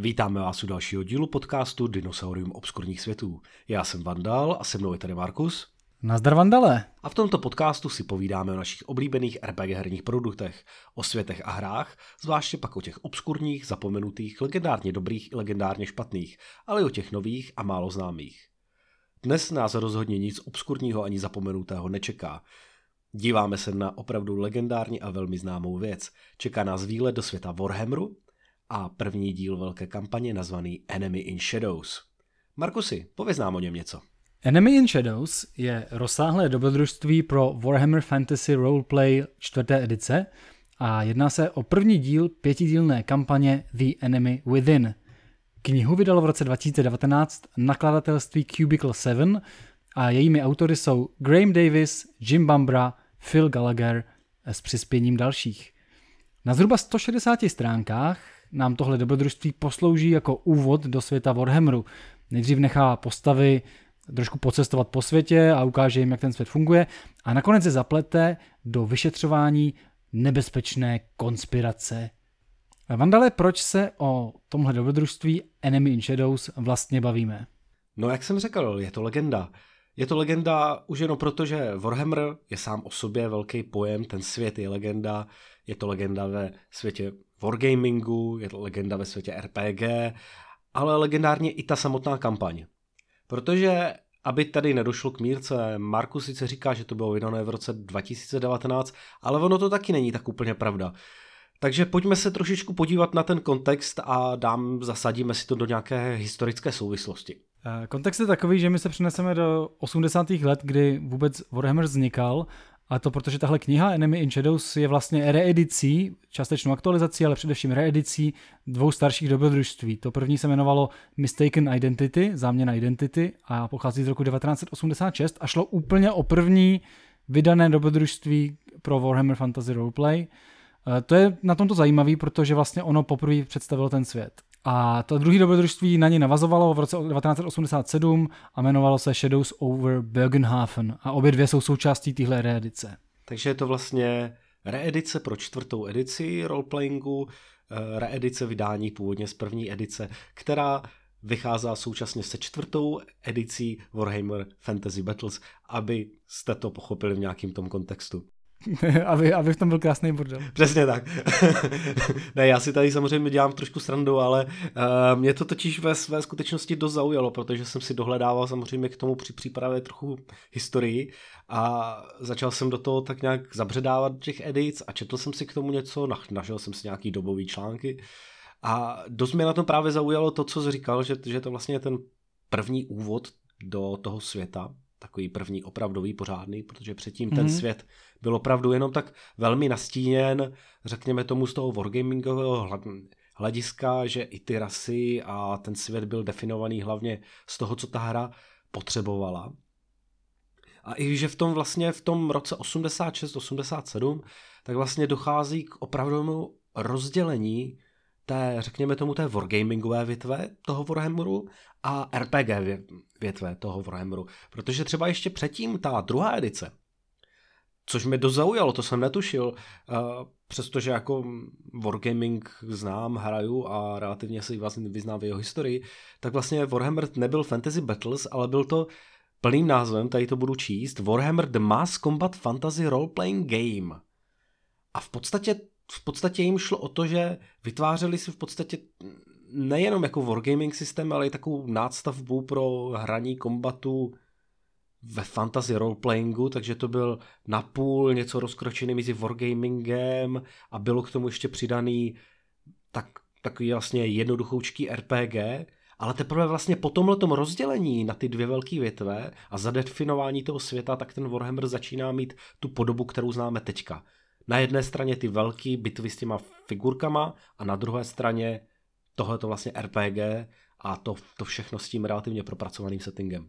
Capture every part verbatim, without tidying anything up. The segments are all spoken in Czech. Vítáme vás u dalšího dílu podcastu Dinosaurium obskurních světů. Já jsem Vandal a se mnou je tady Markus. Nazdar Vandale. A v tomto podcastu si povídáme o našich oblíbených R P G herních produktech, o světech a hrách, zvláště pak o těch obskurních, zapomenutých, legendárně dobrých i legendárně špatných, ale i o těch nových a málo známých. Dnes nás rozhodně nic obskurního ani zapomenutého nečeká. Díváme se na opravdu legendární a velmi známou věc. Čeká nás výlet do světa Warhammeru a první díl velké kampaně nazvaný Enemy in Shadows. Markusi, pověz nám o něm něco. Enemy in Shadows je rozsáhlé dobrodružství pro Warhammer Fantasy Roleplay čtvrté edice a jedná se o první díl pětidílné kampaně The Enemy Within. Knihu vydalo v roce dva tisíce devatenáct nakladatelství Cubicle sedm a jejími autory jsou Graeme Davis, Jim Bamber, Phil Gallagher s přispěním dalších. Na zhruba sto šedesáti stránkách nám tohle dobrodružství poslouží jako úvod do světa Warhammeru. Nejdřív nechá postavy trošku pocestovat po světě a ukáže jim, jak ten svět funguje a nakonec je zaplete do vyšetřování nebezpečné konspirace. Vandale, proč se o tomhle dobrodružství Enemy in Shadows vlastně bavíme? No jak jsem řekl, je to legenda. Je to legenda už jenom proto, že Warhammer je sám o sobě velký pojem, ten svět je legenda, je to legenda ve světě wargamingu, je to legenda ve světě R P G, ale legendárně i ta samotná kampaň. Protože, aby tady nedošlo k mírce, Markus sice říká, že to bylo vydané v roce dva tisíce devatenáct, ale ono to taky není tak úplně pravda. Takže pojďme se trošičku podívat na ten kontext a dám, zasadíme si to do nějaké historické souvislosti. Kontext je takový, že my se přeneseme do osmdesátých let, kdy vůbec Warhammer vznikal, a to protože tahle kniha Enemy in Shadows je vlastně reedicí, částečnou aktualizací, ale především reedicí dvou starších dobrodružství. To první se jmenovalo Mistaken Identity, záměna identity, a pochází z roku devatenáct osmdesát šest a šlo úplně o první vydané dobrodružství pro Warhammer Fantasy Roleplay. To je na tomto zajímavý, protože vlastně ono poprvé představilo ten svět. A to druhé dobrodružství na ně navazovalo v roce devatenáct osmdesát sedm a jmenovalo se Shadows over Bögenhafen a obě dvě jsou součástí téhle reedice. Takže je to vlastně reedice pro čtvrtou edici roleplayingu, reedice vydání původně z první edice, která vychází současně se čtvrtou edicí Warhammer Fantasy Battles, abyste to pochopili v nějakém tom kontextu. aby, aby v tom byl krásný bordel. Přesně tak. Ne, já si tady samozřejmě dělám trošku srandu, ale uh, mě to totiž ve své skutečnosti dost zaujalo, protože jsem si dohledával samozřejmě k tomu při přípravě trochu historii a začal jsem do toho tak nějak zabředávat těch edic a četl jsem si k tomu něco, našel jsem si nějaký dobový články a dost mě na tom právě zaujalo to, co jsi říkal, že, že to vlastně je ten první úvod do toho světa, takový první opravdový pořádný, protože předtím mm-hmm. ten svět byl opravdu jenom tak velmi nastíněn, řekněme tomu z toho wargamingového hlediska, že i ty rasy a ten svět byl definovaný hlavně z toho, co ta hra potřebovala. A i že v tom vlastně v tom roce osmdesát šest osmdesát sedm, tak vlastně dochází k opravdovému rozdělení té, řekněme tomu, té wargamingové větve toho Warhammeru a R P G větve toho Warhammeru. Protože třeba ještě předtím ta druhá edice, což mě dost zaujalo, to jsem netušil, přestože jako wargaming znám, hraju a relativně si vlastně vyznám v jeho historii, tak vlastně Warhammer nebyl Fantasy Battles, ale byl to plným názvem, tady to budu číst, Warhammer The Mass Combat Fantasy Roleplaying Game. A v podstatě v podstatě jim šlo o to, že vytvářeli si v podstatě nejenom jako wargaming systém, ale i takovou nástavbu pro hraní kombatu ve fantasy roleplayingu, takže to byl napůl něco rozkročený mezi wargamingem a bylo k tomu ještě přidaný tak, takový vlastně jednoduchoučký R P G, ale teprve vlastně po tomhletom rozdělení na ty dvě velké větve a zadefinování toho světa, tak ten Warhammer začíná mít tu podobu, kterou známe teďka. Na jedné straně ty velké bitvy s těma figurkama a na druhé straně tohleto vlastně R P G a to, to všechno s tím relativně propracovaným settingem.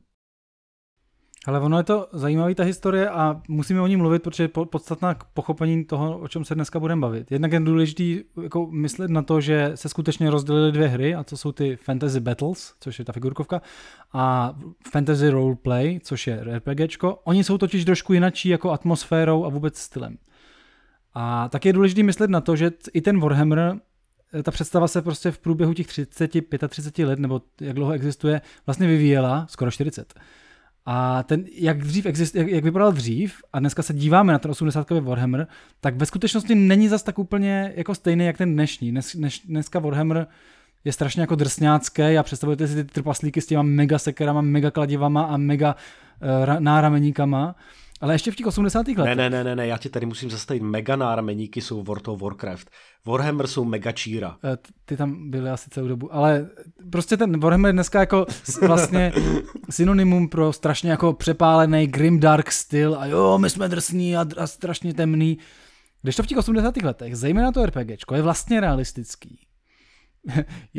Ale ono je to zajímavý ta historie a musíme o ní mluvit, protože je podstatná k pochopení toho, o čem se dneska budeme bavit. Jednak je důležitý jako myslet na to, že se skutečně rozdělily dvě hry a to jsou ty Fantasy Battles, což je ta figurkovka, a Fantasy Roleplay, což je RPGčko. Oni jsou totiž trošku jinačí jako atmosférou a vůbec stylem. A tak je důležité myslet na to, že i ten Warhammer ta představa se prostě v průběhu těch třicet, třicet pět let, nebo jak dlouho existuje, vlastně vyvíjela, skoro čtyřicet. A ten, jak, dřív exist, jak, jak vypadal dřív, a dneska se díváme na ten osmdesátkový Warhammer, tak ve skutečnosti není zas tak úplně jako stejný, jak ten dnešní. Dnes, dnes, dneska Warhammer je strašně jako drsňácké a představujete si ty trpaslíky s těma mega sekerama, mega kladivama a mega uh, nárameníkama. Ale ještě v těch osmdesátých letech. Ne, ne, ne, ne, já ti tady musím zastavit. Mega nárameníky jsou World of Warcraft. Warhammer jsou mega číra. Ty tam byly asi celou dobu, ale prostě ten Warhammer je dneska jako vlastně synonymum pro strašně jako přepálený grim dark styl a jo, my jsme drsní a, a strašně temný. Když to v těch osmdesátých letech, zejména to RPGčko, je vlastně realistický.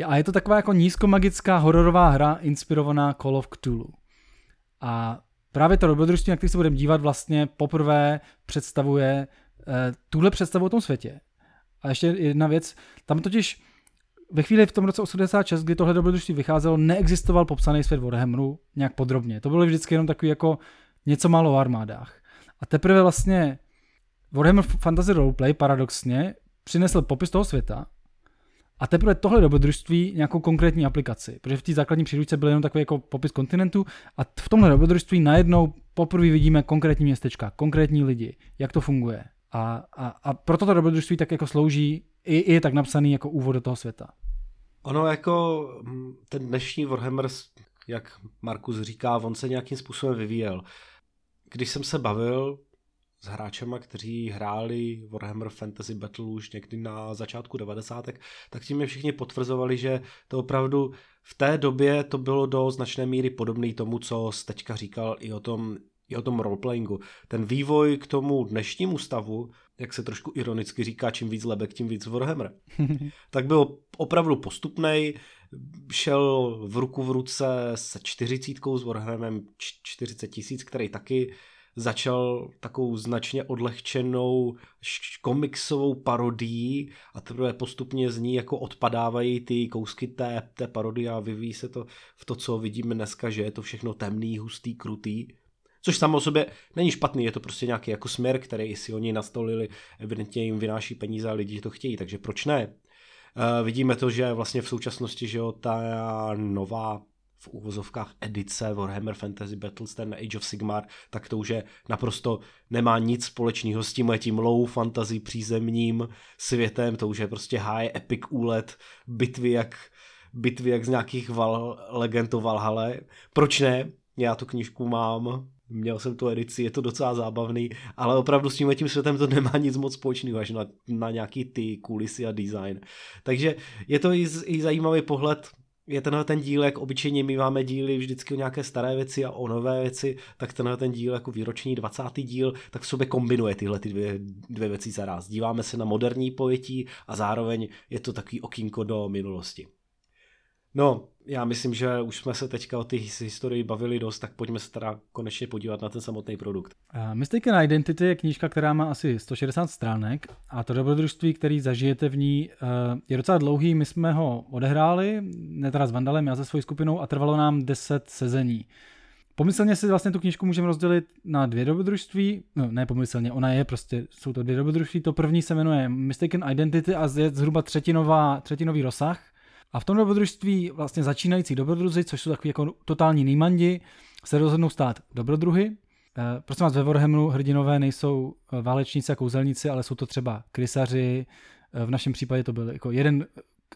A je to taková jako nízkomagická hororová hra inspirovaná Call of Cthulhu. A právě to dobrodružství, na který se budeme dívat, vlastně poprvé představuje eh, tuhle představu o tom světě. A ještě jedna věc, tam totiž ve chvíli v tom roce osmdesát šest, kdy tohle dobrodružství vycházelo, neexistoval popsaný svět Warhammeru nějak podrobně. To bylo vždycky jenom takový jako něco málo o armádách. A teprve vlastně Warhammer Fantasy Roleplay paradoxně přinesl popis toho světa a teprve tohle dobrodružství nějakou konkrétní aplikaci, protože v té základní příručce byl jenom takový jako popis kontinentu a v tomhle dobrodružství najednou poprvé vidíme konkrétní městečka, konkrétní lidi, jak to funguje. A, a, a proto to dobrodružství tak jako slouží, i, i je tak napsaný jako úvod do toho světa. Ono jako ten dnešní Warhammer, jak Markus říká, on se nějakým způsobem vyvíjel. Když jsem se bavil s hráčema, kteří hráli Warhammer Fantasy Battle už někdy na začátku devadesátých, tak tím mě všichni potvrzovali, že to opravdu v té době to bylo do značné míry podobné tomu, co teďka říkal i o tom, i o tom roleplayingu. Ten vývoj k tomu dnešnímu stavu, jak se trošku ironicky říká, čím víc lebek, tím víc Warhammer, tak byl opravdu postupnej, šel v ruku v ruce se čtyřicítkou, s Warhammerem čtyřicet tisíc, který taky začal takovou značně odlehčenou komiksovou parodií a teprve postupně z ní jako odpadávají ty kousky té, té parodie a vyvíjí se to v to, co vidíme dneska, že je to všechno temný, hustý, krutý. Což samo o sobě není špatný, je to prostě nějaký jako směr, který si oni nastolili, evidentně jim vynáší peníze a lidi to chtějí, takže proč ne? E, vidíme to, že vlastně v současnosti, že jo, ta nová v uvozovkách edice Warhammer Fantasy Battles, ten Age of Sigmar, tak to už je naprosto, nemá nic společného s tím, tím low fantasy přízemním světem, to už je prostě high epic úlet, bitvy jak, bitvy jak z nějakých val, legend o Valhalle. Proč ne? Já tu knížku mám, měl jsem tu edici, je to docela zábavný, ale opravdu s tím tím světem to nemá nic moc společného, až na, na nějaký ty kulisy a design. Takže je to i, i zajímavý pohled. Je tenhle ten díl, jak obyčejně my máme díly vždycky o nějaké staré věci a o nové věci, tak tenhle ten díl jako výroční dvacátý díl, tak v sobě kombinuje tyhle ty dvě, dvě věci za ráz. Díváme se na moderní pojetí a zároveň je to takový okýnko do minulosti. No, já myslím, že už jsme se teďka o té historii bavili dost, tak pojďme se teda konečně podívat na ten samotný produkt. Uh, Mistaken Identity je knížka, která má asi sto šedesát stránek a to dobrodružství, který zažijete v ní, uh, je docela dlouhý. My jsme ho odehráli, ne teda s Vandalem, já se svojí skupinou a trvalo nám deset sezení. Pomyslně si vlastně tu knížku můžeme rozdělit na dvě dobrodružství, no ne pomyslně, ona je prostě, jsou to dvě dobrodružství, to první se jmenuje Mistaken Identity a je zhruba třetinová, třetinový rozsah. A v tom dobrodružství vlastně začínající dobrodruzi, což jsou takový jako totální nýmandi, se rozhodnou stát dobrodruhy. E, prosím vás, ve Warhammeru hrdinové nejsou válečníci a kouzelníci, ale jsou to třeba krysaři. E, v našem případě to byl jako jeden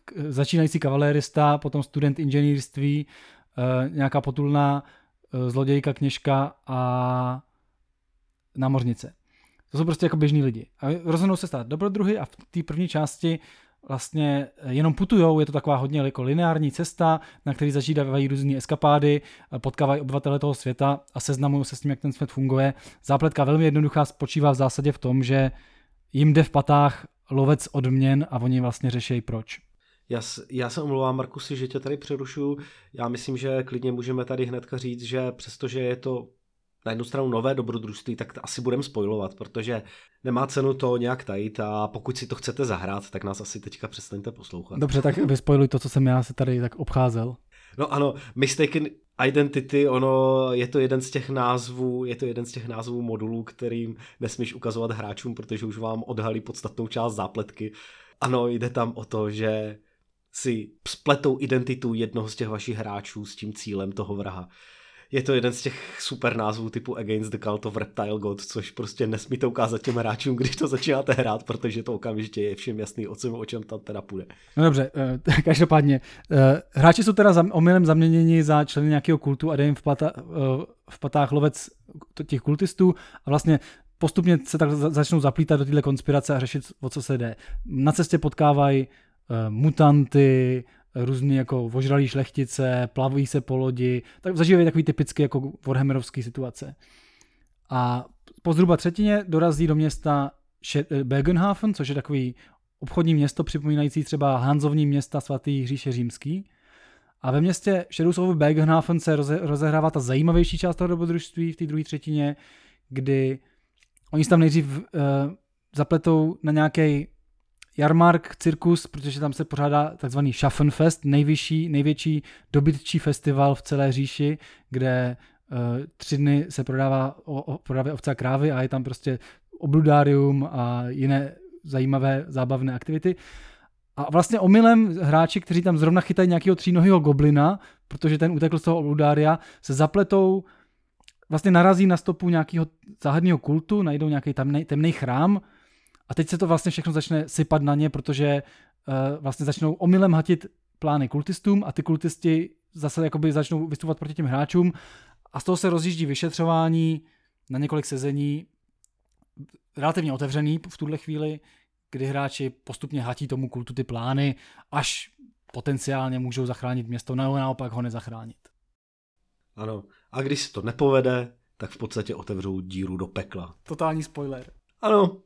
k- začínající kavalérista, potom student inženýrství, e, nějaká potulná e, zlodějka, kněžka a námořnice. To jsou prostě jako běžní lidi. A rozhodnou se stát dobrodruhy a v té první části vlastně jenom putujou, je to taková hodně jako lineární cesta, na který zažívají různé eskapády, potkávají obyvatele toho světa a seznamují se s tím, jak ten svět funguje. Zápletka velmi jednoduchá spočívá v zásadě v tom, že jim jde v patách lovec odměn a oni vlastně řeší proč. Já, já se omlouvám, Markusi, že tě tady přerušuju. Já myslím, že klidně můžeme tady hnedka říct, že přestože je to na jednu stranu nové dobrodružství, tak to asi budeme spoilovat, protože nemá cenu to nějak tajit a pokud si to chcete zahrát, tak nás asi teďka přestaňte poslouchat. Dobře, tak vyspoiluj to, co jsem já se tady tak obcházel. No ano, Mistaken Identity, ono je to jeden z těch názvů, je to jeden z těch názvů modulů, kterým nesmíš ukazovat hráčům, protože už vám odhalí podstatnou část zápletky Ano, jde tam o to, že si spletou identitu jednoho z těch vašich hráčů s tím cílem toho vraha. Je to jeden z těch super názvů typu Against the Cult of Reptile God, což prostě nesmíte ukázat těm hráčům, když to začínáte hrát, protože to okamžitě je všem jasný, o čem, o čem tam teda půjde. No dobře, každopádně. Hráči jsou teda omylem zaměněni za členy nějakého kultu a jde jim v, plata, v patách lovec těch kultistů a vlastně postupně se tak začnou zaplítat do téhle konspirace a řešit, o co se jde. Na cestě potkávají mutanty, různý jako vožralí šlechtice, plavují se po lodi, tak zažívají takový typický jako warhammerovský situace. A po zhruba třetině dorazí do města Bögenhafen, což je takový obchodní město připomínající třeba hanzovní města svatý říše římský. A ve městě Shadows over Bögenhafen se roze, rozehrává ta zajímavější část toho dobrodružství v té druhé třetině, kdy oni se tam nejdřív uh, zapletou na nějaký jarmark, cirkus, protože tam se pořádá takzvaný Schaffenfest, nejvyšší, největší dobytčí festival v celé říši, kde uh, tři dny se prodává o, o, prodávají ovce a krávy a je tam prostě obludárium a jiné zajímavé zábavné aktivity. A vlastně omylem hráči, kteří tam zrovna chytají nějakého třínohýho goblina, protože ten utekl z toho obludária, se zapletou, vlastně narazí na stopu nějakého záhadného kultu, najdou nějaký temnej, temnej chrám. A teď se to vlastně všechno začne sypat na ně, protože uh, vlastně začnou omylem hatit plány kultistům a ty kultisti zase jakoby začnou vystupovat proti těm hráčům a z toho se rozjíždí vyšetřování na několik sezení relativně otevřený v tuhle chvíli, kdy hráči postupně hatí tomu kultu ty plány, až potenciálně můžou zachránit město, nebo naopak ho nezachránit. Ano, a když se to nepovede, tak v podstatě otevřou díru do pekla. Totální spoiler. Ano.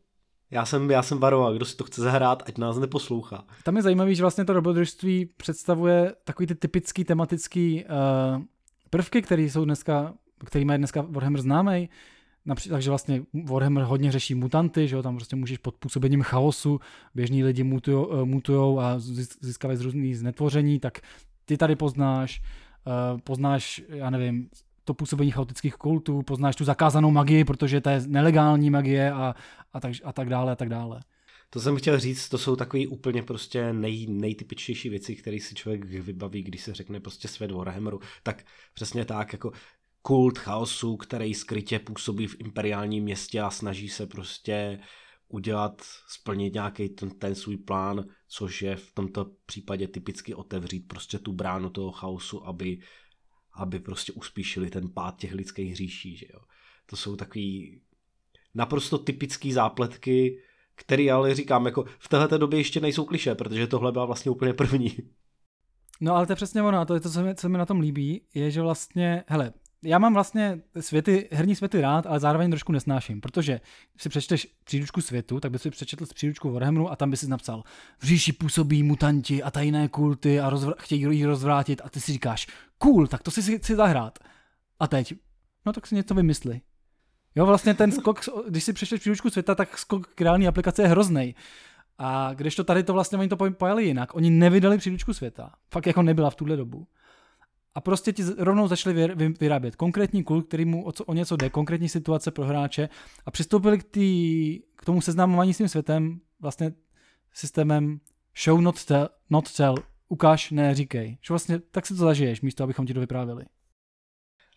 Já jsem, já jsem varoval, kdo si to chce zahrát, ať nás neposlouchá. Tam je zajímavý, že vlastně to dobrodružství představuje takový ty typický tematický uh, prvky, který jsou dneska, který má dneska Warhammer známý. Takže vlastně Warhammer hodně řeší mutanty, že jo, tam prostě můžeš pod působením chaosu, běžní lidi mutujou, uh, mutujou a získávají z různých znetvoření, tak ty tady poznáš, uh, poznáš, já nevím, to působení chaotických kultů, poznáš tu zakázanou magii, protože to je nelegální magie a, a, tak, a tak dále a tak dále. To jsem chtěl říct, to jsou takový úplně prostě nej, nejtypičtější věci, které si člověk vybaví, když se řekne prostě svět Warhammeru. Tak přesně tak, jako kult chaosu, který skrytě působí v imperiálním městě a snaží se prostě udělat, splnit nějaký ten, ten svůj plán, což je v tomto případě typicky otevřít prostě tu bránu toho chaosu, aby aby prostě uspíšili ten pád těch lidských hříší, že jo. To jsou takový naprosto typický zápletky, které ale říkám, jako v téhleté době ještě nejsou klišé, protože tohle byla vlastně úplně první. No ale to je přesně ono, a to je to, co mi, co mi na tom líbí, je, že vlastně, hele, já mám vlastně světy, herní světy rád, ale zároveň trošku nesnáším, protože si přečteš příručku světu, tak bys si přečetl z příručku Warhammeru a tam bys si napsal: v říši působí mutanti a tajné kulty a rozvr- chtějí ji rozvrátit a ty si říkáš: cool, tak to si chci zahrát. A teď, no tak si něco vymysli. Jo, vlastně ten skok, když si přečteš příručku světa, tak skok k reální aplikaci je hroznej. A když to tady to vlastně oni to pojali jinak, oni nevydali příručku světa. Fakt jako nebyla v tuhle dobu. A prostě ti rovnou začali vyrábět konkrétní kult, který mu o, co, o něco jde, konkrétní situace pro hráče a přistoupili k, tý, k tomu seznámování s tím světem vlastně systémem show not tell, not tell ukáž, ne, říkej. Že vlastně tak si to zažiješ místo, abychom ti to vyprávěli.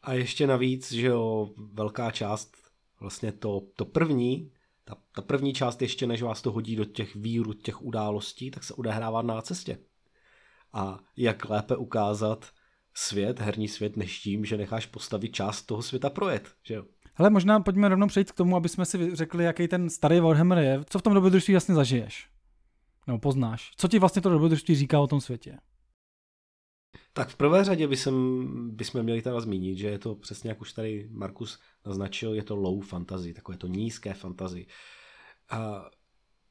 A ještě navíc, že jo, velká část, vlastně to, to první, ta, ta první část ještě než vás to hodí do těch víru, těch událostí, tak se odehrává na cestě. A jak lépe ukázat svět, herní svět, než tím, že necháš postavit část toho světa projet, že jo? Hele, možná pojďme rovnou přejít k tomu, aby jsme si řekli, jaký ten starý Warhammer je, co v tom dobrodružství jasně zažiješ, nebo poznáš. Co ti vlastně to dobrodružství říká o tom světě? Tak v prvé řadě bychom, bychom měli teda zmínit, že je to přesně, jak už tady Markus naznačil, je to low fantasy, takové to nízké fantasy. A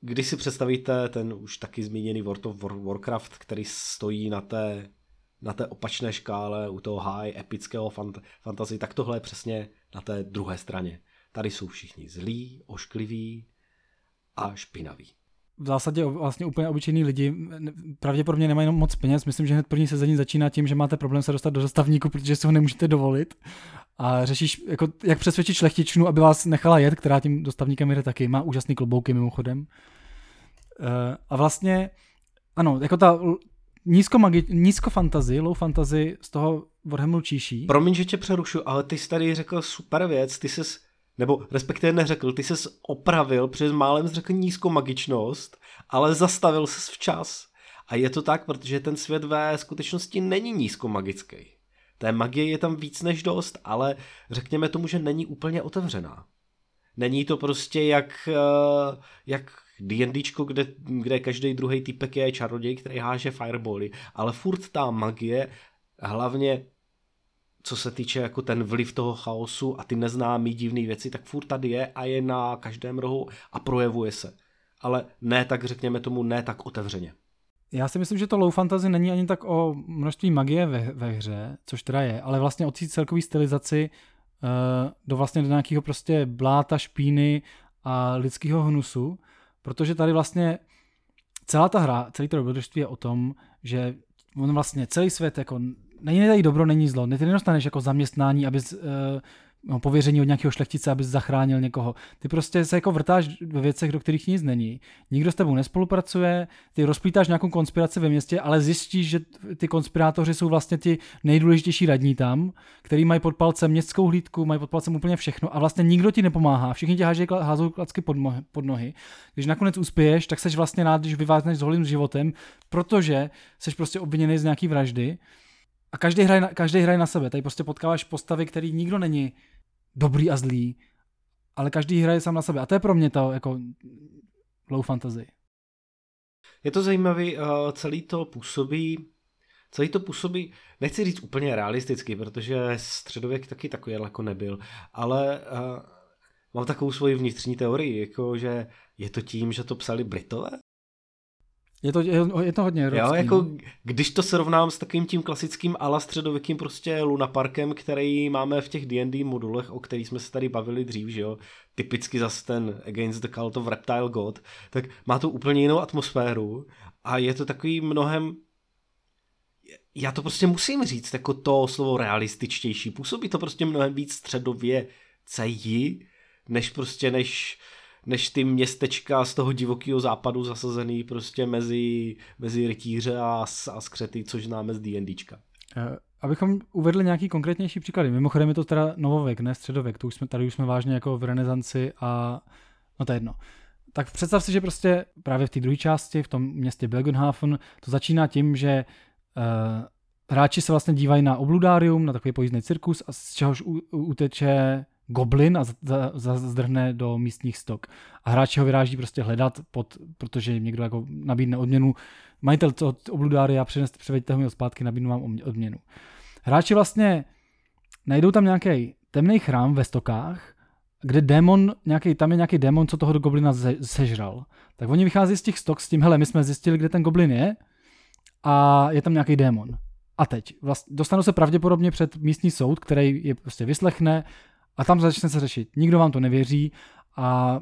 když si představíte ten už taky zmíněný World of Warcraft, který stojí na té na té opačné škále, u toho high epického fant- fantasy, tak tohle je přesně na té druhé straně. Tady jsou všichni zlí, oškliví a špinaví. V zásadě vlastně úplně obyčejní lidi pravděpodobně nemají moc peněz. Myslím, že hned první sezení začíná tím, že máte problém se dostat do zastavníku, protože si ho nemůžete dovolit. A řešíš, jako, jak přesvědčit šlechtičnu, aby vás nechala jet, která tím dostavníkem jede taky. Má úžasný klobouky mimochodem. A vlastně, ano, jako ta nízko magi, nízko fantasy, low fantasy z toho Warhammeru číší. Promiň, že tě přerušu, ale ty jsi tady řekl super věc, ty ses, nebo respektive neřekl, ty ses opravil, přes málem jsi řekl nízkomagičnost, ale zastavil ses včas. A je to tak, protože ten svět ve skutečnosti není nízkomagický. Té magie je tam víc než dost, ale řekněme tomu, že není úplně otevřená. Není to prostě jak, jak D&Dčko, kde, kde každý druhý typek je čaroděj, který háže firebally, ale furt ta magie, hlavně co se týče jako ten vliv toho chaosu a ty neznámý divné věci, tak furt tady je a je na každém rohu a projevuje se. Ale ne tak, řekněme tomu, ne tak otevřeně. Já si myslím, že to low fantasy není ani tak o množství magie ve, ve hře, což teda je, ale vlastně o té celkové stylizaci uh, do vlastně do nějakého prostě bláta, špíny a lidského hnusu, protože tady vlastně celá ta hra, celý to dobrodružství je o tom, že on vlastně celý svět jako není tady dobro, není zlo, ty nedostaneš jako zaměstnání, abys uh, no, pověření od nějakého šlechtice, abys zachránil někoho. Ty prostě se jako vrtáš ve věcech, do kterých nic není. Nikdo s tebou nespolupracuje, ty rozplítáš nějakou konspiraci ve městě, ale zjistíš, že ty konspirátoři jsou vlastně ti nejdůležitější radní tam, který mají pod palcem městskou hlídku, mají pod palcem úplně všechno a vlastně nikdo ti nepomáhá. Všichni ti háží, házou klacky pod, mo- pod nohy. Když nakonec uspěješ, tak seš vlastně rád, když vyvázneš s holým životem, protože seš prostě obviněný z nějaký vraždy. A každý hraje na, každý hraje na sebe. Tady prostě potkáváš postavy, který nikdo není dobrý a zlý, ale každý hraje sám na sebe. A to je pro mě to jako low fantasy. Je to zajímavý, celý to působí, celý to působí, nechci říct úplně realisticky, protože středověk taky takový jako nebyl, ale uh, mám takovou svoji vnitřní teorii, jako že je to tím, že to psali Britové? Je to, je, je to hodně evropský. Jo, jako, když to srovnám s takovým tím klasickým ala středověkým prostě lunaparkem, který máme v těch D and D modulech, o kterých jsme se tady bavili dřív, že jo, typicky zase ten Against the Cult of Reptile God, tak má to úplně jinou atmosféru a je to takový mnohem, já to prostě musím říct, jako to slovo realističtější, působí to prostě mnohem víc středově cejí, než prostě, než než ty městečka z toho divokého západu zasazený prostě mezi, mezi rytíře a, a skřety, což známe z D&Dčka. Abychom uvedli nějaký konkrétnější příklady. Mimochodem je to teda novověk, ne středověk. To už jsme, tady už jsme vážně jako v renesanci a no to je jedno. Tak představ si, že prostě právě v té druhé části, v tom městě Bögenhafen, to začíná tím, že uh, hráči se vlastně dívají na obludárium, na takový pojízdný cirkus a z čehož u, u, uteče goblin a zdrhne do místních stok. A hráči ho vyráží prostě hledat, pod, protože jim někdo jako nabídne odměnu. Majitel toho obludária, převeďte ho mi zpátky, nabídnu vám odměnu. Hráči vlastně najdou tam nějaký temný chrám ve stokách, kde démon, nějaký, tam je nějaký démon, co toho goblina ze, sežral. Tak oni vychází z těch stok s tím, hele, my jsme zjistili, kde ten goblin je a je tam nějaký démon. A teď vlastně dostanou se pravděpodobně před místní soud, který je prostě vyslechne, a tam začne se řešit. Nikdo vám to nevěří a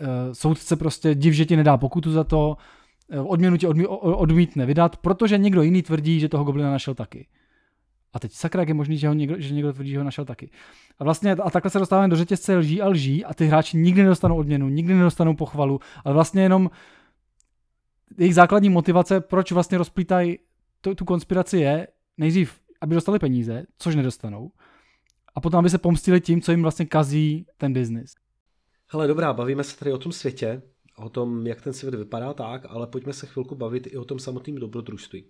e, soudce prostě div, že ti nedá pokutu za to, e, odměnu ti odmí, odmítne vydat, protože někdo jiný tvrdí, že toho goblina našel taky. A teď sakra, jak je možný, že, ho někdo, že někdo tvrdí, že ho našel taky. A vlastně a takhle se dostáváme do řetězce lží a lží a ty hráči nikdy nedostanou odměnu, nikdy nedostanou pochvalu, ale vlastně jenom jejich základní motivace, proč vlastně rozplítají tu konspiraci je, nejdřív, aby dostali peníze, což nedostanou, a potom, aby se pomstili tím, co jim vlastně kazí ten biznis. Hele, dobrá, bavíme se tady o tom světě, o tom, jak ten svět vypadá tak, ale pojďme se chvilku bavit i o tom samotném dobrodružství.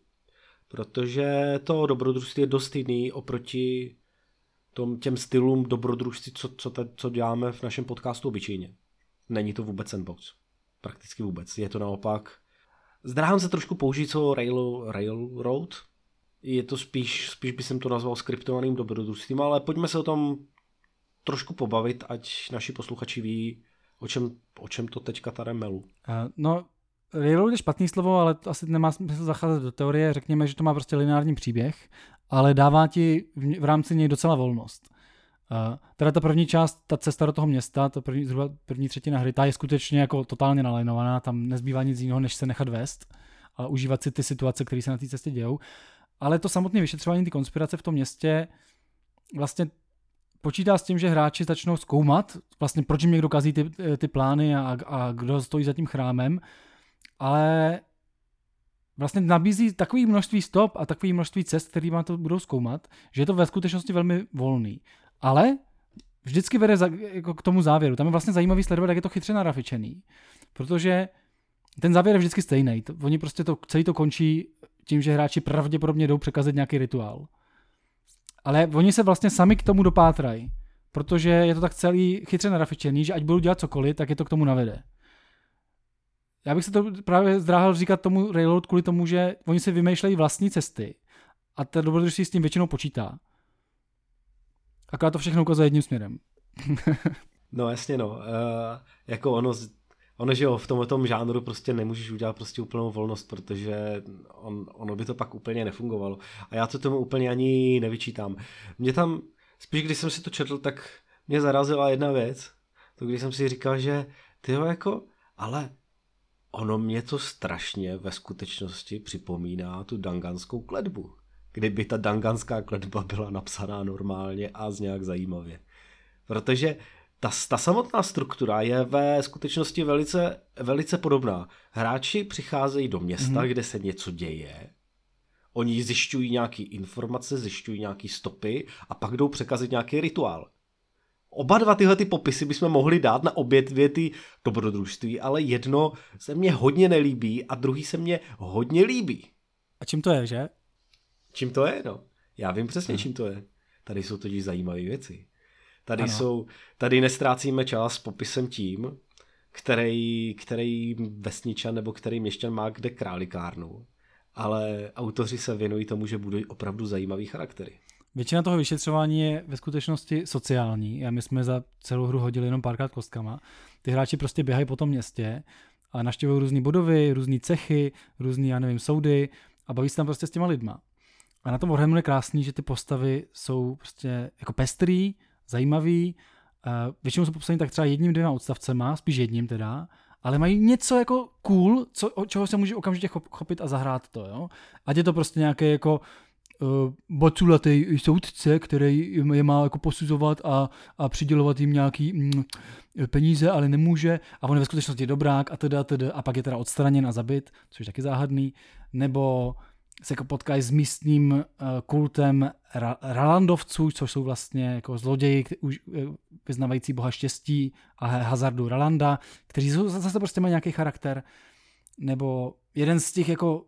Protože to dobrodružství je dost jiný oproti tom, těm stylům dobrodružství, co, co, te, co děláme v našem podcastu obyčejně. Není to vůbec sandbox. Prakticky vůbec. Je to naopak. Zdráhám se trošku použít co rail, railroad, je to spíš, spíš bych jsem to nazval skriptovaným dobrodružstvím, ale pojďme se o tom trošku pobavit, ať naši posluchači ví, o čem, o čem to teďka tady melu. No, railroad je špatný slovo, ale to asi nemá smysl zacházet do teorie, řekněme, že to má prostě lineární příběh, ale dává ti v, v rámci něj docela volnost. Teda ta první část, ta cesta do toho města, ta první, zhruba první třetina hry, ta je skutečně jako totálně nalajnovaná, tam nezbývá nic jiného, než se nechat vést a užívat si ty situace, které se na té cestě dějou. Ale to samotné vyšetřování ty konspirace v tom městě vlastně počítá s tím, že hráči začnou zkoumat, vlastně proč jim někdo kazí ty, ty plány a, a kdo stojí za tím chrámem. ale vlastně nabízí takový množství stop a takový množství cest, kterýma to budou zkoumat, že je to ve skutečnosti velmi volný. Ale vždycky vede za, jako k tomu závěru. Tam je vlastně zajímavý sledovat, jak je to chytře narafičený, protože ten závěr je vždycky stejný. To, oni prostě to, celý to končí tím, že hráči pravděpodobně jdou překazit nějaký rituál. Ale oni se vlastně sami k tomu dopátrají, protože je to tak celý chytře narafičený, že ať budou dělat cokoliv, tak je to k tomu navede. Já bych se to právě zdráhal říkat tomu Railroad kvůli tomu, že oni si vymýšlejí vlastní cesty a ta dobrodružství s tím většinou počítá. Akorát to všechno ukazuje jedním směrem. No jasně no. Uh, jako ono, ono, že jo, v tomhle tom žánru prostě nemůžeš udělat prostě úplnou volnost, protože on, ono by to pak úplně nefungovalo. A já to tomu úplně ani nevyčítám. Mě tam, spíš když jsem si to četl, tak mě zarazila jedna věc. To když jsem si říkal, že tyho jako, ale ono mě to strašně ve skutečnosti připomíná tu danganskou kletbu. Kdyby ta danganská kletba byla napsaná normálně a z nějak zajímavě. Protože ta, ta samotná struktura je ve skutečnosti velice, velice podobná. Hráči přicházejí do města, mm-hmm. kde se něco děje, oni zjišťují nějaké informace, zjišťují nějaké stopy a pak jdou překazit nějaký rituál. Oba dva tyhle ty popisy bychom mohli dát na obě dvě ty dobrodružství, ale jedno se mně hodně nelíbí a druhý se mně hodně líbí. A čím to je, že? Čím to je, no. Já vím přesně, čím to je. Tady jsou totiž zajímavé věci. Tady ano. jsou, tady nestrácíme čas popisem tím, který, který vesničan nebo který měšťan má kde králikárnu. Ale autoři se věnují tomu, že budou opravdu zajímavý charaktery. Většina toho vyšetřování je ve skutečnosti sociální. A my jsme za celou hru hodili jenom párkrát kostkama. Ty hráči prostě běhají po tom městě a navštěvují různé budovy, různé cechy, různé, já nevím, soudy a baví se tam prostě s těma lidma. A na tom Warhammeru je krásný, že ty postavy jsou prostě jako pestrý, zajímavý, většinou jsou popsaný tak třeba jedním, dvěma odstavcema, spíš jedním teda, ale mají něco jako cool, co, čeho se může okamžitě chopit a zahrát to, jo. Ať je to prostě nějaké jako uh, baculatý soudce, který je má jako posuzovat a, a přidělovat jim nějaký mm, peníze, ale nemůže a on je ve skutečnosti dobrák a teda, teda a pak je teda odstraněn a zabit, což je taky záhadný, nebo se potkají s místním kultem Rallandovců, což jsou vlastně jako zloději, vyznavající boha štěstí a hazardu Rallanda, kteří zase prostě mají nějaký charakter, nebo jeden z těch jako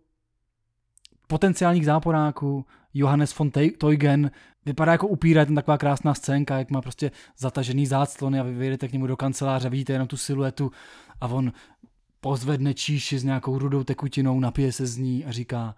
potenciálních záporáků, Johannes von Teugen, vypadá jako upírá, tam taková krásná scénka, jak má prostě zatažený záclony a vy vyjedete k němu do kanceláře, vidíte jenom tu siluetu a on pozvedne číši s nějakou rudou tekutinou, napije se z ní a říká: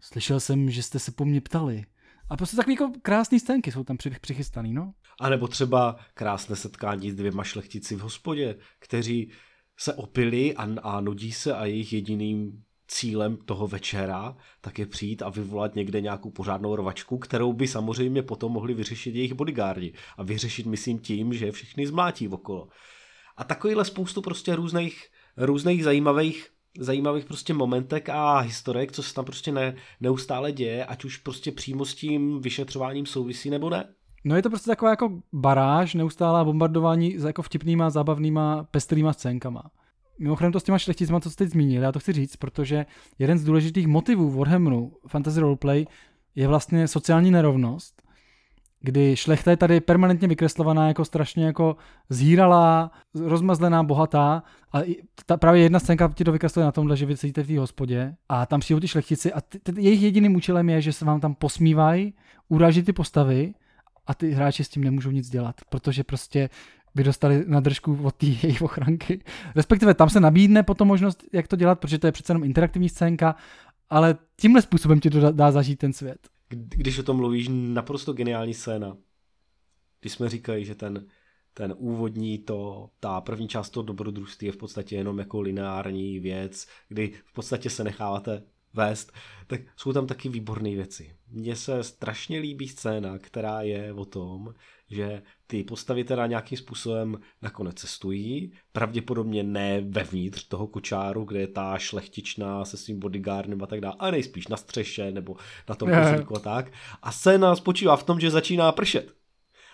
slyšel jsem, že jste se po mně ptali. A prostě takové jako krásné scénky jsou tam přichystané, no. A nebo třeba krásné setkání s dvěma šlechtici v hospodě, kteří se opili a, a nudí se a jejich jediným cílem toho večera tak je přijít a vyvolat někde nějakou pořádnou rvačku, kterou by samozřejmě potom mohli vyřešit jejich bodyguardi. A vyřešit, myslím, tím, že všechny zmlátí okolo. A takovýhle spoustu prostě různých, různých zajímavých zajímavých prostě momentek a historek, co se tam prostě ne, neustále děje, ať už prostě přímo s tím vyšetřováním souvisí nebo ne. No je to prostě taková jako baráž, neustálá bombardování jako vtipnýma, zábavnýma, pestrýma scénkama. Mimochodem to s těma šlechticma, co jste teď zmínil, já to chci říct, protože jeden z důležitých motivů Warhammeru Fantasy Roleplay je vlastně sociální nerovnost, kdy šlechta je tady permanentně vykreslovaná jako strašně jako zhýralá, rozmazlená, bohatá a ta, právě jedna scénka ti to vykresluje na tomhle, že vy sedíte v té hospodě a tam přijdou ty šlechtici a ty, ty, jejich jediným účelem je, že se vám tam posmívají, uráží ty postavy a ty hráči s tím nemůžou nic dělat, protože prostě by dostali na držku od té jejich ochranky. Respektive tam se nabídne potom možnost, jak to dělat, protože to je přece jenom interaktivní scénka, ale tímhle způsobem ti to dá zažít ten svět. Když o tom mluvíš, naprosto geniální scéna. Když jsme říkali, že ten, ten úvodní, to, ta první část toho dobrodružství je v podstatě jenom jako lineární věc, kdy v podstatě se necháváte vést, tak jsou tam taky výborné věci. Mně se strašně líbí scéna, která je o tom, že ty postavy teda nějakým způsobem nakonec cestují, pravděpodobně ne vevnitř toho kočáru, kde je ta šlechtičná se svým bodyguardem a tak dále, ale nejspíš na střeše nebo na tom pozorku a tak. A scéna spočívá v tom, že začíná pršet.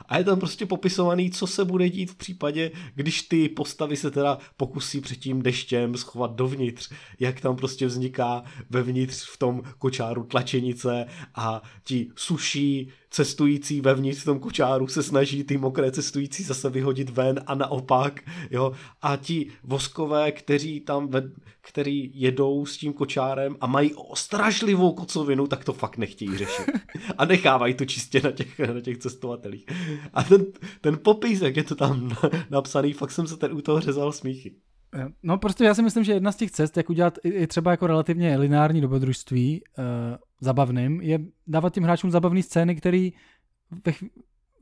a je tam prostě popisovaný, co se bude dít v případě, když ty postavy se teda pokusí před tím deštěm schovat dovnitř, jak tam prostě vzniká vevnitř v tom kočáru tlačenice a ti suší cestující vevnitř v tom kočáru se snaží ty mokré cestující zase vyhodit ven a naopak, jo, a ti voskové, kteří tam ve, který jedou s tím kočárem a mají ostražlivou kocovinu, tak to fakt nechtějí řešit. A nechávají to čistě na těch, na těch cestovatelích. A ten, ten popis, jak je to tam napsaný, fakt jsem se ten u toho řezal smíchy. No prostě já si myslím, že jedna z těch cest, jak udělat i třeba jako relativně lineární dobrodružství e, zabavným, je dávat tím hráčům zabavné scény, které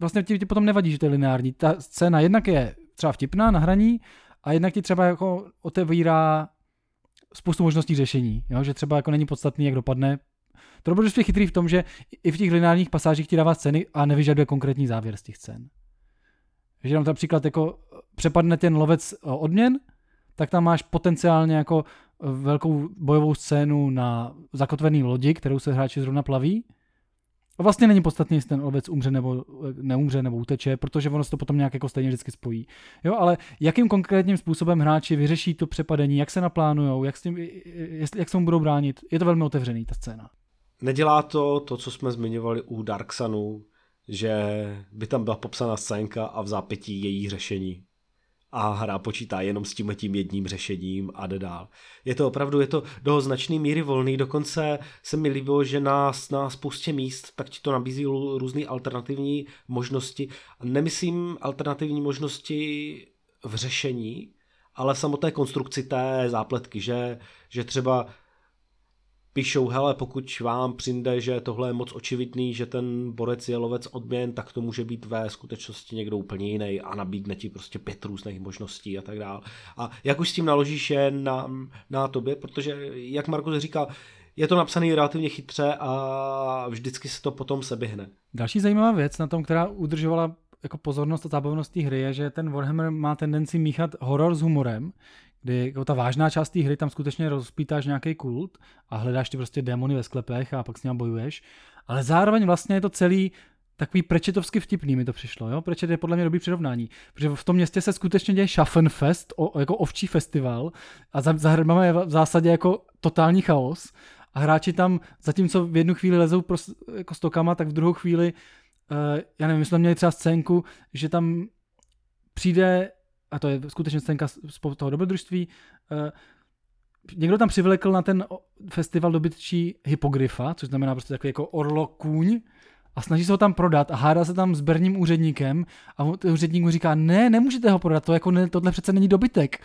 vlastně ti potom nevadí, že to je lineární. Ta scéna jednak je třeba vtipná na hraní a jednak ti třeba jako otevírá spoustu možností řešení, jo? Že třeba jako není podstatný, jak dopadne. To dobrodružství je chytrý v tom, že i v těch lineárních pasážích ti dává scény a nevyžaduje konkrétní závěr z těch scén. Že tam například jako přepadne ten lovec odměn, tak tam máš potenciálně jako velkou bojovou scénu na zakotvený lodi, kterou se hráči zrovna plaví. A vlastně není podstatný, jestli ten lovec umře nebo neumře nebo uteče, protože ono se to potom nějak jako stejně vždycky spojí. Jo, ale jakým konkrétním způsobem hráči vyřeší to přepadení, jak se naplánujou, jak, s tím, jak se mu budou bránit. Je to velmi otevřený, ta scéna. Nedělá to to, co jsme zmiňovali u Dark Sunu, že by tam byla popsaná scénka a v zápětí její řešení. A hra počítá jenom s tímhletím jedním řešením a jde dál. Je to opravdu, je to do značné míry volný, dokonce se mi líbilo, že nás na spoustě míst tak ti to nabízí různé alternativní možnosti. Nemyslím alternativní možnosti v řešení, ale v samotné konstrukci té zápletky, že, že třeba píšou, hele, pokud vám přijde, že tohle je moc očividný, že ten borec je lovec odměn, tak to může být ve skutečnosti někdo úplně jiný a nabídne ti prostě pět různých možností a tak dál. A jak už s tím naložíš, je na, na tobě, protože, jak Markus říkal, je to napsané relativně chytře a vždycky se to potom seběhne. Další zajímavá věc na tom, která udržovala jako pozornost a zábavnost té hry, je, že ten Warhammer má tendenci míchat horor s humorem, kdy jako ta vážná část té hry, tam skutečně rozpítáš nějaký kult a hledáš ty prostě démony ve sklepech a pak s ním bojuješ. Ale zároveň vlastně je to celý takový prečetovsky vtipný, mi to přišlo. Jo? Prečet je podle mě dobrý přirovnání. Protože v tom městě se skutečně děje Schaffenfest, o, jako ovčí festival a za, za hrbama je v zásadě jako totální chaos a hráči tam, zatímco v jednu chvíli lezou prost, jako stokama, tak v druhou chvíli, uh, já nevím, jestli tam měli třeba scénku, že tam přijde, a to je skutečně scénka z toho dobrodružství, eh, někdo tam přivlekl na ten festival dobytčí hypogryfa, což znamená prostě takový jako orlo kůň, a snaží se ho tam prodat a hádá se tam s berním úředníkem a úředník mu říká, ne, nemůžete ho prodat, to jako ne, tohle přece není dobytek.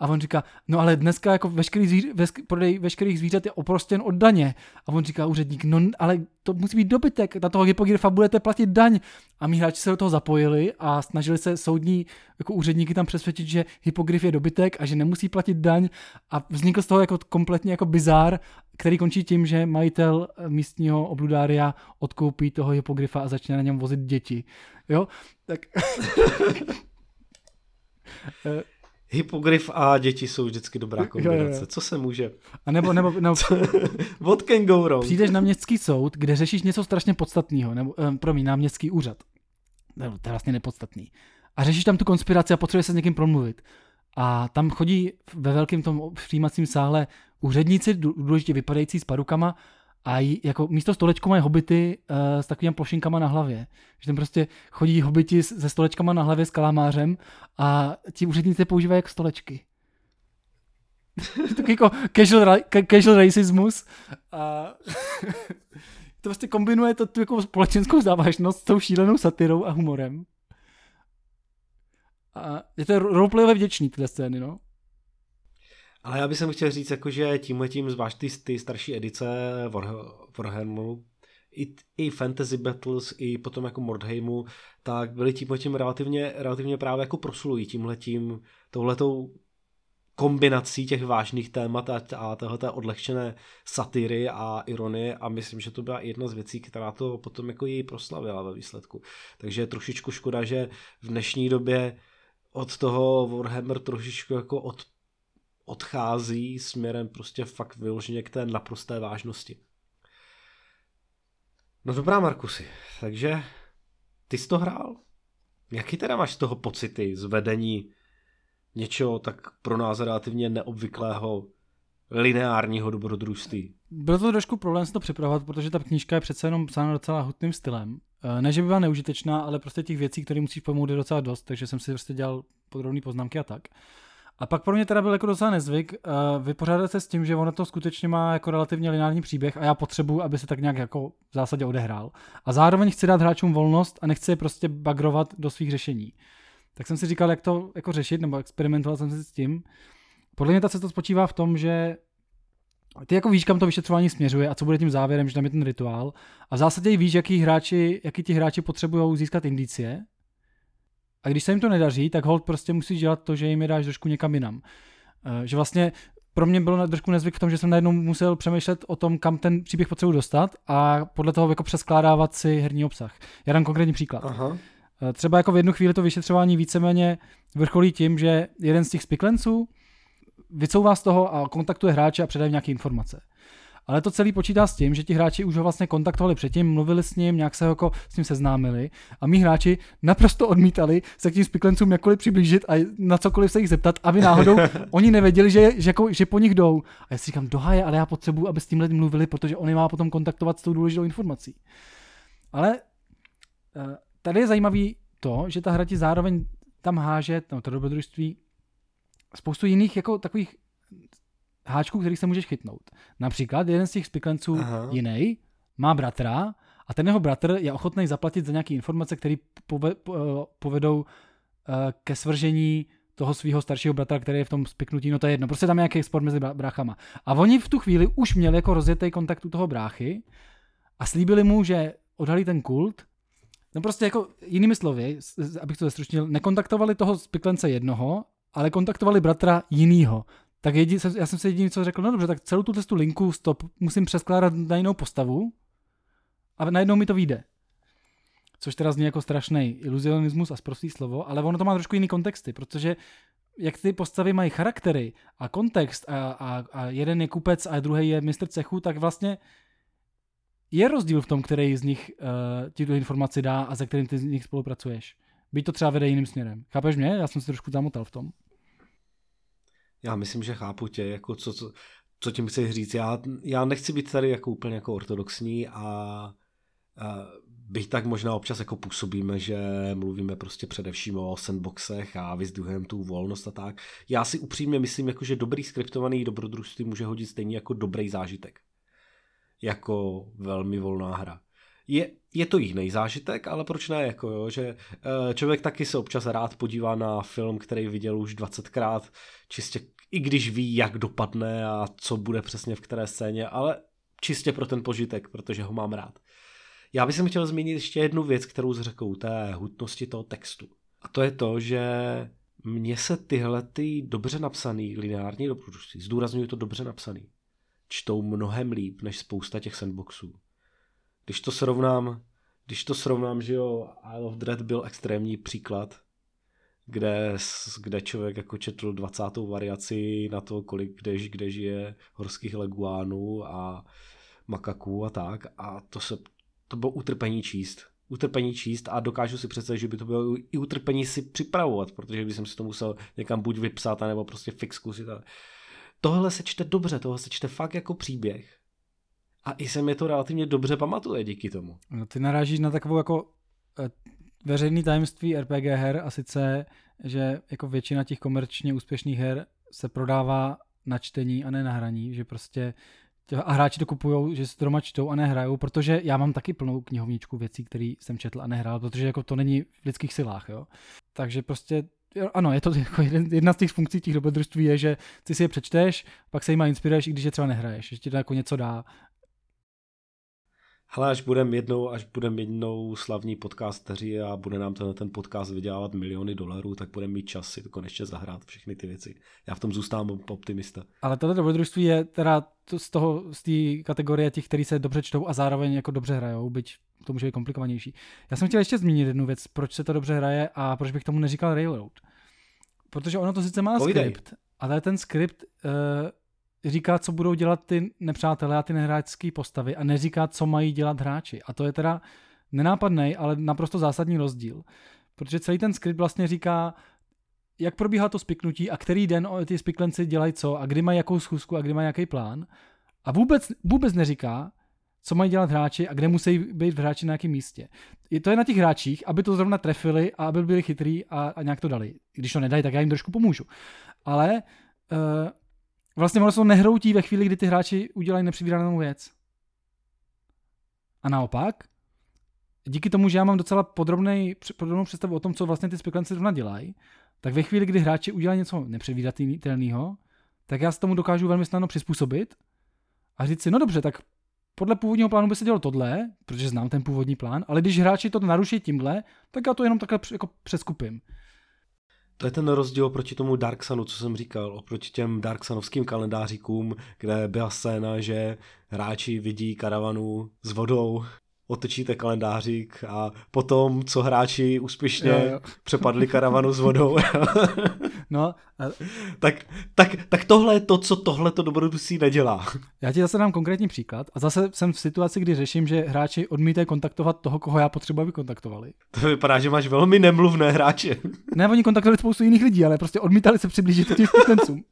A on říká, no ale dneska jako veškerý zvíř, veškerý, prodej veškerých zvířat je oprostěn od daně. A on říká úředník, no ale to musí být dobytek, na toho hypogryfa budete platit daň. A mí hráči se do toho zapojili a snažili se soudní jako úředníky tam přesvědčit, že hypogryf je dobytek a že nemusí platit daň. A vznikl z toho jako kompletně jako bizár, který končí tím, že majitel místního obludária odkoupí toho hypogryfa a začne na něm vozit děti. Jo? Tak... Hypogryf a děti jsou vždycky dobrá kombinace. Jo, jo. Co se může? A nebo... nebo, nebo What can go wrong? Přijdeš na městský soud, kde řešíš něco strašně podstatného. Nebo, um, promiň, na městský úřad. Nebo, to je vlastně nepodstatný. A řešíš tam tu konspiraci a potřebuješ se s někým promluvit. A tam chodí ve velkém tom přijímacím sále úředníci, důležitě vypadající s parukama a jí, jako místo stolečku mají hobity uh, s takovými plošinkama na hlavě. Že tam prostě chodí hobiti se stolečkama na hlavě s kalamářem a ti úředníci používají jako stolečky. Takový jako casual, casual racismus. A to prostě kombinuje to, tu jako společenskou závažnost s tou šílenou satirou a humorem. A je to roleplayové vděčný tyhle scény, no. Ale já bych sem chtěl říct, jakože tímhletím, zvlášť ty, ty starší edice War, Warhammeru, i, i Fantasy Battles, i potom jako Mordheimu, tak byly tímhletím relativně, relativně právě jako proslují tímhletím, touhletou kombinací těch vážných témat a, a téhleté odlehčené satiry a ironie a myslím, že to byla jedna z věcí, která to potom jako ji proslavila ve výsledku. Takže je trošičku škoda, že v dnešní době od toho Warhammer trošičku jako od odchází směrem prostě fakt vyloženě k té naprosté vážnosti. No dobrá, Markusi, takže ty jsi to hrál? Jaký teda máš z toho pocity z vedení něčeho tak pro nás relativně neobvyklého lineárního dobrodružství? Byl to trošku problém se to připravovat, protože ta knížka je přece jenom psána docela hutným stylem. Ne, že by byla neužitečná, ale prostě těch věcí, které musíš pojmout, je docela dost, takže jsem si prostě dělal podrobné poznámky a tak. A pak pro mě teda byl jako docela nezvyk vypořádat se s tím, že ono to skutečně má jako relativně lineární příběh a já potřebuju, aby se tak nějak jako v zásadě odehrál. A zároveň chci dát hráčům volnost a nechci je prostě bagrovat do svých řešení. Tak jsem si říkal, jak to jako řešit, nebo experimentoval jsem si s tím. Podle mě ta cesta spočívá v tom, že ty jako víš, kam to vyšetřování směřuje a co bude tím závěrem, že tam je ten rituál. A v zásadě víš, jaký hráči, jaký ti hráči potřebují získat indicie. A když se jim to nedaří, tak hold prostě musíš dělat to, že jim je dáš trošku někam jinam. Že vlastně pro mě bylo trošku nezvyk v tom, že jsem najednou musel přemýšlet o tom, kam ten příběh potřebuji dostat a podle toho jako přeskládávat si herní obsah. Já dám konkrétní příklad. Aha. Třeba jako v jednu chvíli to vyšetřování víceméně vrcholí tím, že jeden z těch spiklenců vycouvá z toho a kontaktuje hráče a předají nějaké informace. Ale to celý počítá s tím, že ti hráči už ho vlastně kontaktovali předtím, mluvili s ním, nějak se ho jako s ním seznámili a mí hráči naprosto odmítali se k tím spiklencům jakkoliv přiblížit a na cokoliv se jich zeptat, aby náhodou oni nevěděli, že, že, jako, že po nich jdou. A já si říkám, dohaje, ale já potřebuju, aby s tímhle mluvili, protože on je má potom kontaktovat s tou důležitou informací. Ale tady je zajímavý to, že ta hra ti zároveň tam háže, no to dobrodružství, spoustu jiných jako takových háčků, kterých se můžeš chytnout. Například jeden z těch spiklenců jiný má bratra a ten jeho bratr je ochotný zaplatit za nějaké informace, které povedou ke svržení toho svého staršího bratra, který je v tom spiknutí. No to je jedno, prostě tam je nějaký spor mezi bráchama. A oni v tu chvíli už měli jako rozjetý kontakt u toho bráchy a slíbili mu, že odhalí ten kult. No prostě jako jinými slovy, abych to zestručnil, nekontaktovali toho spiklence jednoho, ale kontaktovali bratra jinýho. Tak jedin, já jsem si jediný co řekl, no dobře, tak celou tuhle tu linku stop musím přeskládat na jinou postavu a najednou mi to vyjde. Což teda zní jako strašný iluzionismus a sprostý slovo, ale ono to má trošku jiný kontexty, protože jak ty postavy mají charaktery a kontext a, a, a jeden je kupec a druhý je mistr cechu, tak vlastně je rozdíl v tom, který z nich uh, ti tu informaci dá a se kterým ty z nich spolupracuješ. Byť to třeba vede jiným směrem. Chápeš mě? Já jsem si trošku zamotal v tom. Já myslím, že chápu tě, jako co, co, co tím chceš říct. Já, já nechci být tady jako úplně jako ortodoxní a, a byť tak možná občas jako působíme, že mluvíme prostě především o sandboxech a vyzdvihujeme tu volnost a tak. Já si upřímně myslím, jako, že dobrý skriptovaný dobrodružství může hodit stejně jako dobrý zážitek. Jako velmi volná hra. Je, je to jiný zážitek, ale proč ne, jako jo, že člověk taky se občas rád podívá na film, který viděl už dvacetkrát, čistě i když ví, jak dopadne a co bude přesně v které scéně, ale čistě pro ten požitek, protože ho mám rád. Já bych chtěl zmínit ještě jednu věc, kterou zřekl té hutnosti toho textu. A to je to, že mně se tyhle ty dobře napsaný lineární dobrodružství, zdůrazňuji to dobře napsaný, čtou mnohem líp než spousta těch sandboxů. Když to srovnám, když to srovnám, že jo, Isle of Dread byl extrémní příklad, kde, kde člověk jako četl dvacátou variaci na to, kolik kde, kde žije horských leguánů a makaků a tak. A to, se, to bylo utrpení číst. Utrpení číst a dokážu si představit, že by to bylo i utrpení si připravovat, protože by jsem si to musel někam buď vypsat, nebo prostě fix zkusit. A tohle se čte dobře, tohle se čte fakt jako příběh. A i se mi to relativně dobře pamatuje díky tomu. No, ty narážíš na takovou jako e, veřejný tajemství R P G her a sice, že jako většina těch komerčně úspěšných her se prodává na čtení a ne na hraní, že prostě a hráči to kupujou, že se to doma čtou a nehrajou, protože já mám taky plnou knihovničku věcí, které jsem četl a nehrál, protože jako to není v lidských silách, jo. Takže prostě ano, je to jako jedna z těch funkcí těch dobrodružství je, že ty si je přečteš, pak se jima inspiruješ, i když je třeba nehraješ, že ti to jako něco dá. Hele, až budeme jednou, až budeme jednou slavní podcasteři a bude nám tenhle ten podcast vydělávat miliony dolarů, tak budeme mít čas si to konečně zahrát všechny ty věci. Já v tom zůstávám optimista. Ale tohle dobrodružství je teda z toho, z té kategorie těch, který se dobře čtou a zároveň jako dobře hrajou, byť to může být komplikovanější. Já jsem chtěl ještě zmínit jednu věc, proč se to dobře hraje a proč bych tomu neříkal Railroad. Protože ono to sice má skript, ale ten skript uh, říká, co budou dělat ty nepřátelé a ty nehráčské postavy a neříká, co mají dělat hráči. A to je teda nenápadnej, ale naprosto zásadní rozdíl. Protože celý ten skript vlastně říká, jak probíhá to spiknutí a který den ty spiklenci dělají co a kdy mají jakou schůzku a kdy mají jaký plán. A vůbec, vůbec neříká, co mají dělat hráči a kde musí být hráči na jakém místě. Je to je na těch hráčích, aby to zrovna trefili a aby byli chytrý a, a nějak to dali. Když to nedají, tak já jim trošku pomůžu. Ale uh, vlastně ono se to nehroutí ve chvíli, kdy ty hráči udělají nepřivídanou věc. A naopak, díky tomu, že já mám docela podrobnej, podrobnou představu o tom, co vlastně ty spiklenci zrovna dělají, tak ve chvíli, kdy hráči udělají něco nepředvídatelného, tak já se tomu dokážu velmi snadno přizpůsobit a říct si, no dobře, tak podle původního plánu by se dělo tohle, protože znám ten původní plán, ale když hráči to naruší tímhle, tak já to jenom takhle jako přeskupím. To je ten rozdíl oproti tomu Darksunu, co jsem říkal, oproti těm darksunovským kalendáříkům, kde byla scéna, že hráči vidí karavanu s vodou, otočíte kalendářík a potom, co hráči úspěšně jo, jo. přepadli karavanu s vodou. No, a... tak, tak, tak tohle je to, co tohle to dobrodružství nedělá. Já ti zase dám konkrétní příklad a zase jsem v situaci, kdy řeším, že hráči odmítají kontaktovat toho, koho já potřebuji, aby kontaktovali. To vypadá, že máš velmi nemluvné hráče. Ne, oni kontaktovali spoustu jiných lidí, ale prostě odmítali se přiblížit těm spiklencům.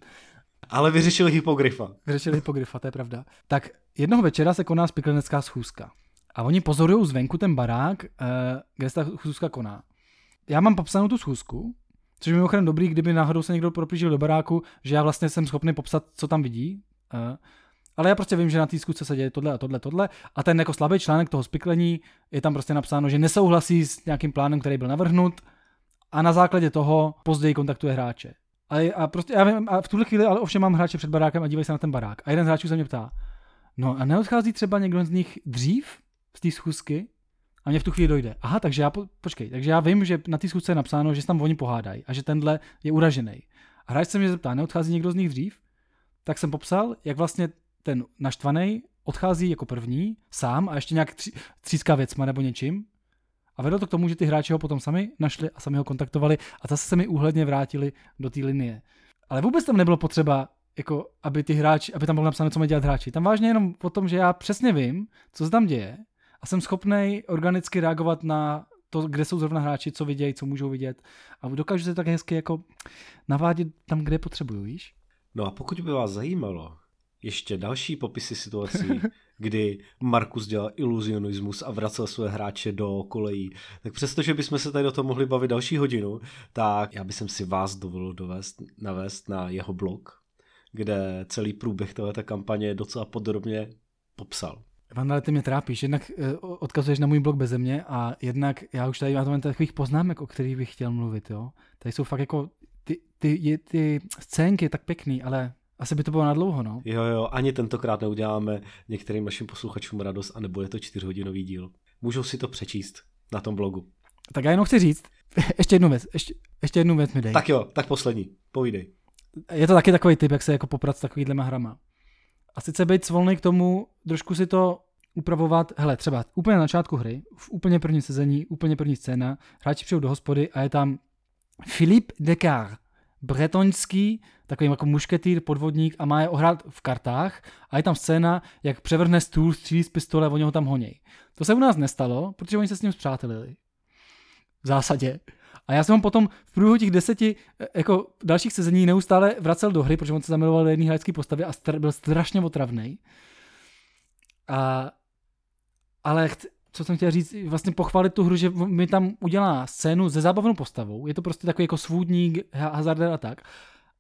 Ale vyřešili hypogryfa. Vyřešili hypogryfa, to je pravda. Tak jednoho večera se koná spiklenecká schůzka. A oni pozorují zvenku ten barák, kde se ta schůzka koná. Já mám popsanou tu schůzku, což je mimochodem dobrý, kdyby náhodou se někdo proplížil do baráku, že já vlastně jsem schopný popsat, co tam vidí. Ale já prostě vím, že na té schůzce se děje tohle a tohle, tohle. A ten jako slabý článek toho spiklení je tam prostě napsáno, že nesouhlasí s nějakým plánem, který byl navrhnut a na základě toho později kontaktuje hráče. A, a, prostě, já vím, a v tuhle chvíli ale ovšem mám hráče před barákem a dívají se na ten barák. A jeden z hráčů se mě ptá, no a neodchází třeba někdo z nich dřív z té schůzky a mě v tu chvíli dojde. Aha, takže já, po, počkej, takže já vím, že na té schůzce je napsáno, že se tam oni pohádají a že tenhle je uražený. A hráč se mě zeptá, neodchází někdo z nich dřív? Tak jsem popsal, jak vlastně ten naštvaný odchází jako první, sám a ještě nějak tři, tříská věcma nebo něčím. A vedlo to k tomu, že ty hráči ho potom sami našli a sami ho kontaktovali a zase se mi úhledně vrátili do té linie. Ale vůbec tam nebylo potřeba jako, aby ty hráči, aby tam bylo napsáno, co mají dělat hráči. Tam vážně jenom o tom, že já přesně vím, co se tam děje. A jsem schopnej organicky reagovat na to, kde jsou zrovna hráči, co vidějí, co můžou vidět. A dokážu se tak hezky jako navádět tam, kde potřebuju, víš? No a pokud by vás zajímalo ještě další popisy situací, kdy Markus dělal iluzionismus a vracel své hráče do kolejí, tak přestože bychom se tady o tom mohli bavit další hodinu, tak já bych si vás dovolil dovést, navést na jeho blog, kde celý průběh této kampaně docela podrobně popsal. Vandale, ty mě trápíš. Jednak odkazuješ na můj blog beze mě a jednak já už tady mám takových poznámek, o kterých bych chtěl mluvit, jo. Tady jsou fakt jako ty, ty, ty scénky tak pěkný, ale asi by to bylo nadlouho, no. Jo, jo, ani tentokrát neuděláme některým našim posluchačům radost a nebude to čtyřhodinový díl. Můžou si to přečíst na tom blogu. Tak já jenom chci říct, ještě jednu věc, ještě, ještě jednu věc mi dej. Tak jo, tak poslední, povídej. Je to taky takový typ, jak se jako poprat s takovýhlema hrama. A sice být svolný k tomu, trošku si to upravovat, hele, třeba úplně na začátku hry, v úplně prvním sezení, úplně první scéna, hráči přijdou do hospody a je tam Philippe Descartes, bretonský, takový jako mušketýr, podvodník a má je ohrát v kartách a je tam scéna, jak převrhne stůl, střílí z pistole a oni ho tam honěj. To se u nás nestalo, protože oni se s ním spřátelili. V zásadě. A já jsem ho potom v průběhu těch deseti jako dalších sezení neustále vracel do hry, protože on se zamiloval do jedné hráčské postavy a str- byl strašně otravnej. A, ale chci, co jsem chtěl říct, vlastně pochválit tu hru, že mi tam udělá scénu se zábavnou postavou. Je to prostě takový jako svůdník, hazarder a tak.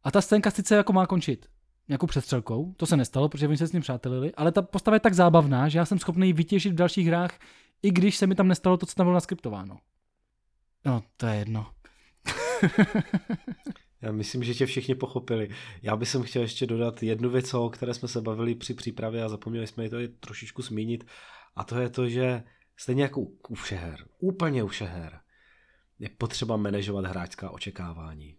A ta scénka sice jako má končit nějakou přestřelkou, to se nestalo, protože oni se s ním přátelili, ale ta postava je tak zábavná, že já jsem schopný ji vytěžit v dalších hrách, i když se mi tam nestalo to, co tam bylo naskriptováno. No, to je jedno. Já myslím, že tě všichni pochopili. Já bych chtěl ještě dodat jednu věc, o které jsme se bavili při přípravě a zapomněli jsme ji to trošičku zmínit. A to je to, že stejně jako u všech her, úplně u všech her, je potřeba manažovat hráčská očekávání.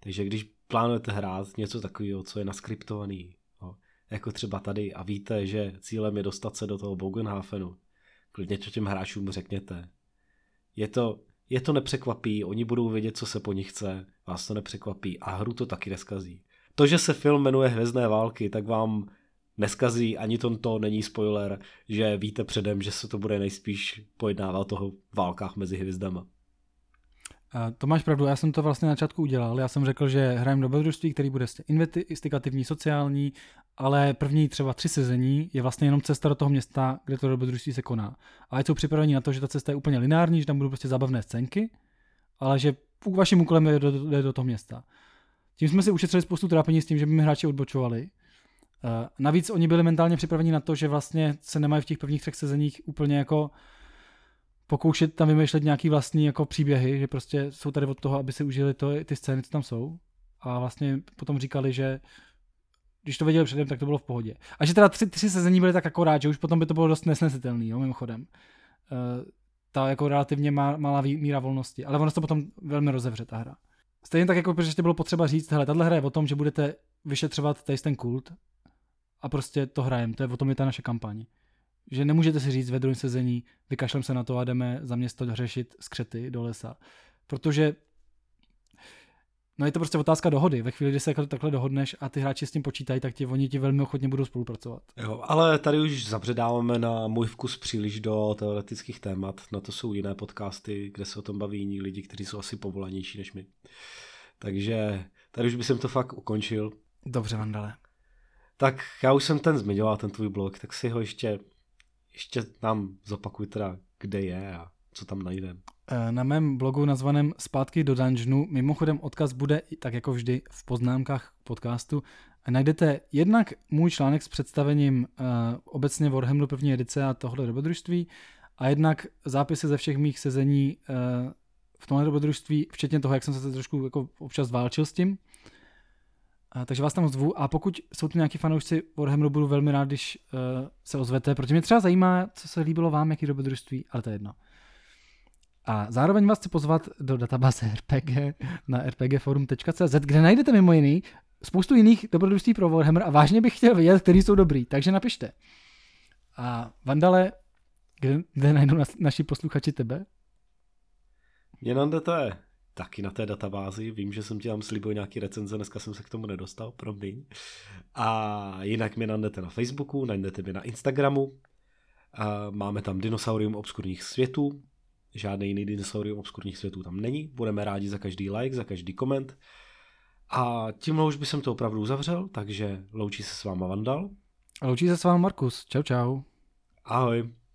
Takže když plánujete hrát něco takového, co je naskriptovaný, no, jako třeba tady a víte, že cílem je dostat se do toho Bögenhafenu, klidně to těm hráčům řekněte. Je to... Je to nepřekvapí, oni budou vědět, co se po nich chce, vás to nepřekvapí a hru to taky neskazí. To, že se film jmenuje Hvězdné války, tak vám neskazí, ani to, to není spoiler, že víte předem, že se to bude nejspíš pojednávat o válkách mezi hvězdama. To máš pravdu, já jsem to vlastně na začátku udělal. Já jsem řekl, že hrajeme do dobrodružství, který bude investigativní, sociální, ale první třeba tři sezení je vlastně jenom cesta do toho města, kde to dobrodružství se koná. A ať jsou připraveni na to, že ta cesta je úplně lineární, že tam budou prostě zábavné scénky, ale že vaším úkolem je do, do, do toho města. Tím jsme si ušetřili spoustu trápení s tím, že by mi hráči odbočovali. Navíc oni byli mentálně připraveni na to, že vlastně se nemají v těch prvních třech sezeních úplně jako pokoušet tam vymýšlet nějaký vlastní jako příběhy, že prostě jsou tady od toho, aby si užili to, ty scény, co tam jsou. A vlastně potom říkali, že když to věděli předem, tak to bylo v pohodě. A že teda tři, tři sezení byly tak akorát, že už potom by to bylo dost nesnesitelný, jo, mimochodem. E, ta jako relativně má, malá míra volnosti, ale ono se to potom velmi rozevře, ta hra. Stejně tak, jako protože bylo potřeba říct, hele, tahle hra je o tom, že budete vyšetřovat tady ten kult a prostě to hrajem, to je o tom je ta naše kampaň. Že nemůžete si říct ve druhém sezení, vykašlem se na to a jdeme za město řešit skřety do lesa. Protože no je to prostě otázka dohody. Ve chvíli, kdy se takhle dohodneš a ty hráči s tím počítají, tak ti, oni ti velmi ochotně budou spolupracovat. Jo, ale tady už zabředáváme na můj vkus příliš do teoretických témat. Na to jsou jiné podcasty, kde se o tom baví jiní lidi, kteří jsou asi povolanější než my. Takže tady už bych jsem to fakt ukončil. Dobře, Vandale. Tak já už jsem ten zmiňoval, ten tvůj blog, tak si ho ještě... Ještě nám zopakuj teda, kde je a co tam najdeme. Na mém blogu nazvaném Zpátky do dungeonu, mimochodem odkaz bude tak jako vždy v poznámkách podcastu, najdete jednak můj článek s představením uh, obecně Warhammeru první edice a tohle dobrodružství a jednak zápisy ze všech mých sezení uh, v tomhle dobrodružství, včetně toho, jak jsem se trošku jako občas válčil s tím. Takže vás tam zvu a pokud jsou tu nějaký fanoušci Warhammeru, budu velmi rád, když uh, se ozvete, protože mě třeba zajímá, co se líbilo vám, jaký dobrodružství, ale to je jedno. A zároveň vás chci pozvat do databáze R P G na r p g forum tečka c z, kde najdete mimo jiný spoustu jiných dobrodružství pro Warhammer a vážně bych chtěl vědět, který jsou dobrý, takže napište. A Vandale, kde, kde najdou nas, naši posluchači tebe? Mě najdete taky na té databázi, vím, že jsem ti tam slibil nějaký recenze, dneska jsem se k tomu nedostal, promiň. A jinak mě najdete na Facebooku, najdete mě na Instagramu, máme tam Dinosaurium obskurních světů, žádný jiný Dinosaurium obskurních světů tam není, budeme rádi za každý like, za každý koment. A tímhle už bych jsem to opravdu uzavřel, takže loučí se s váma Vandal. A loučí se s váma Markus, čau čau. Ahoj.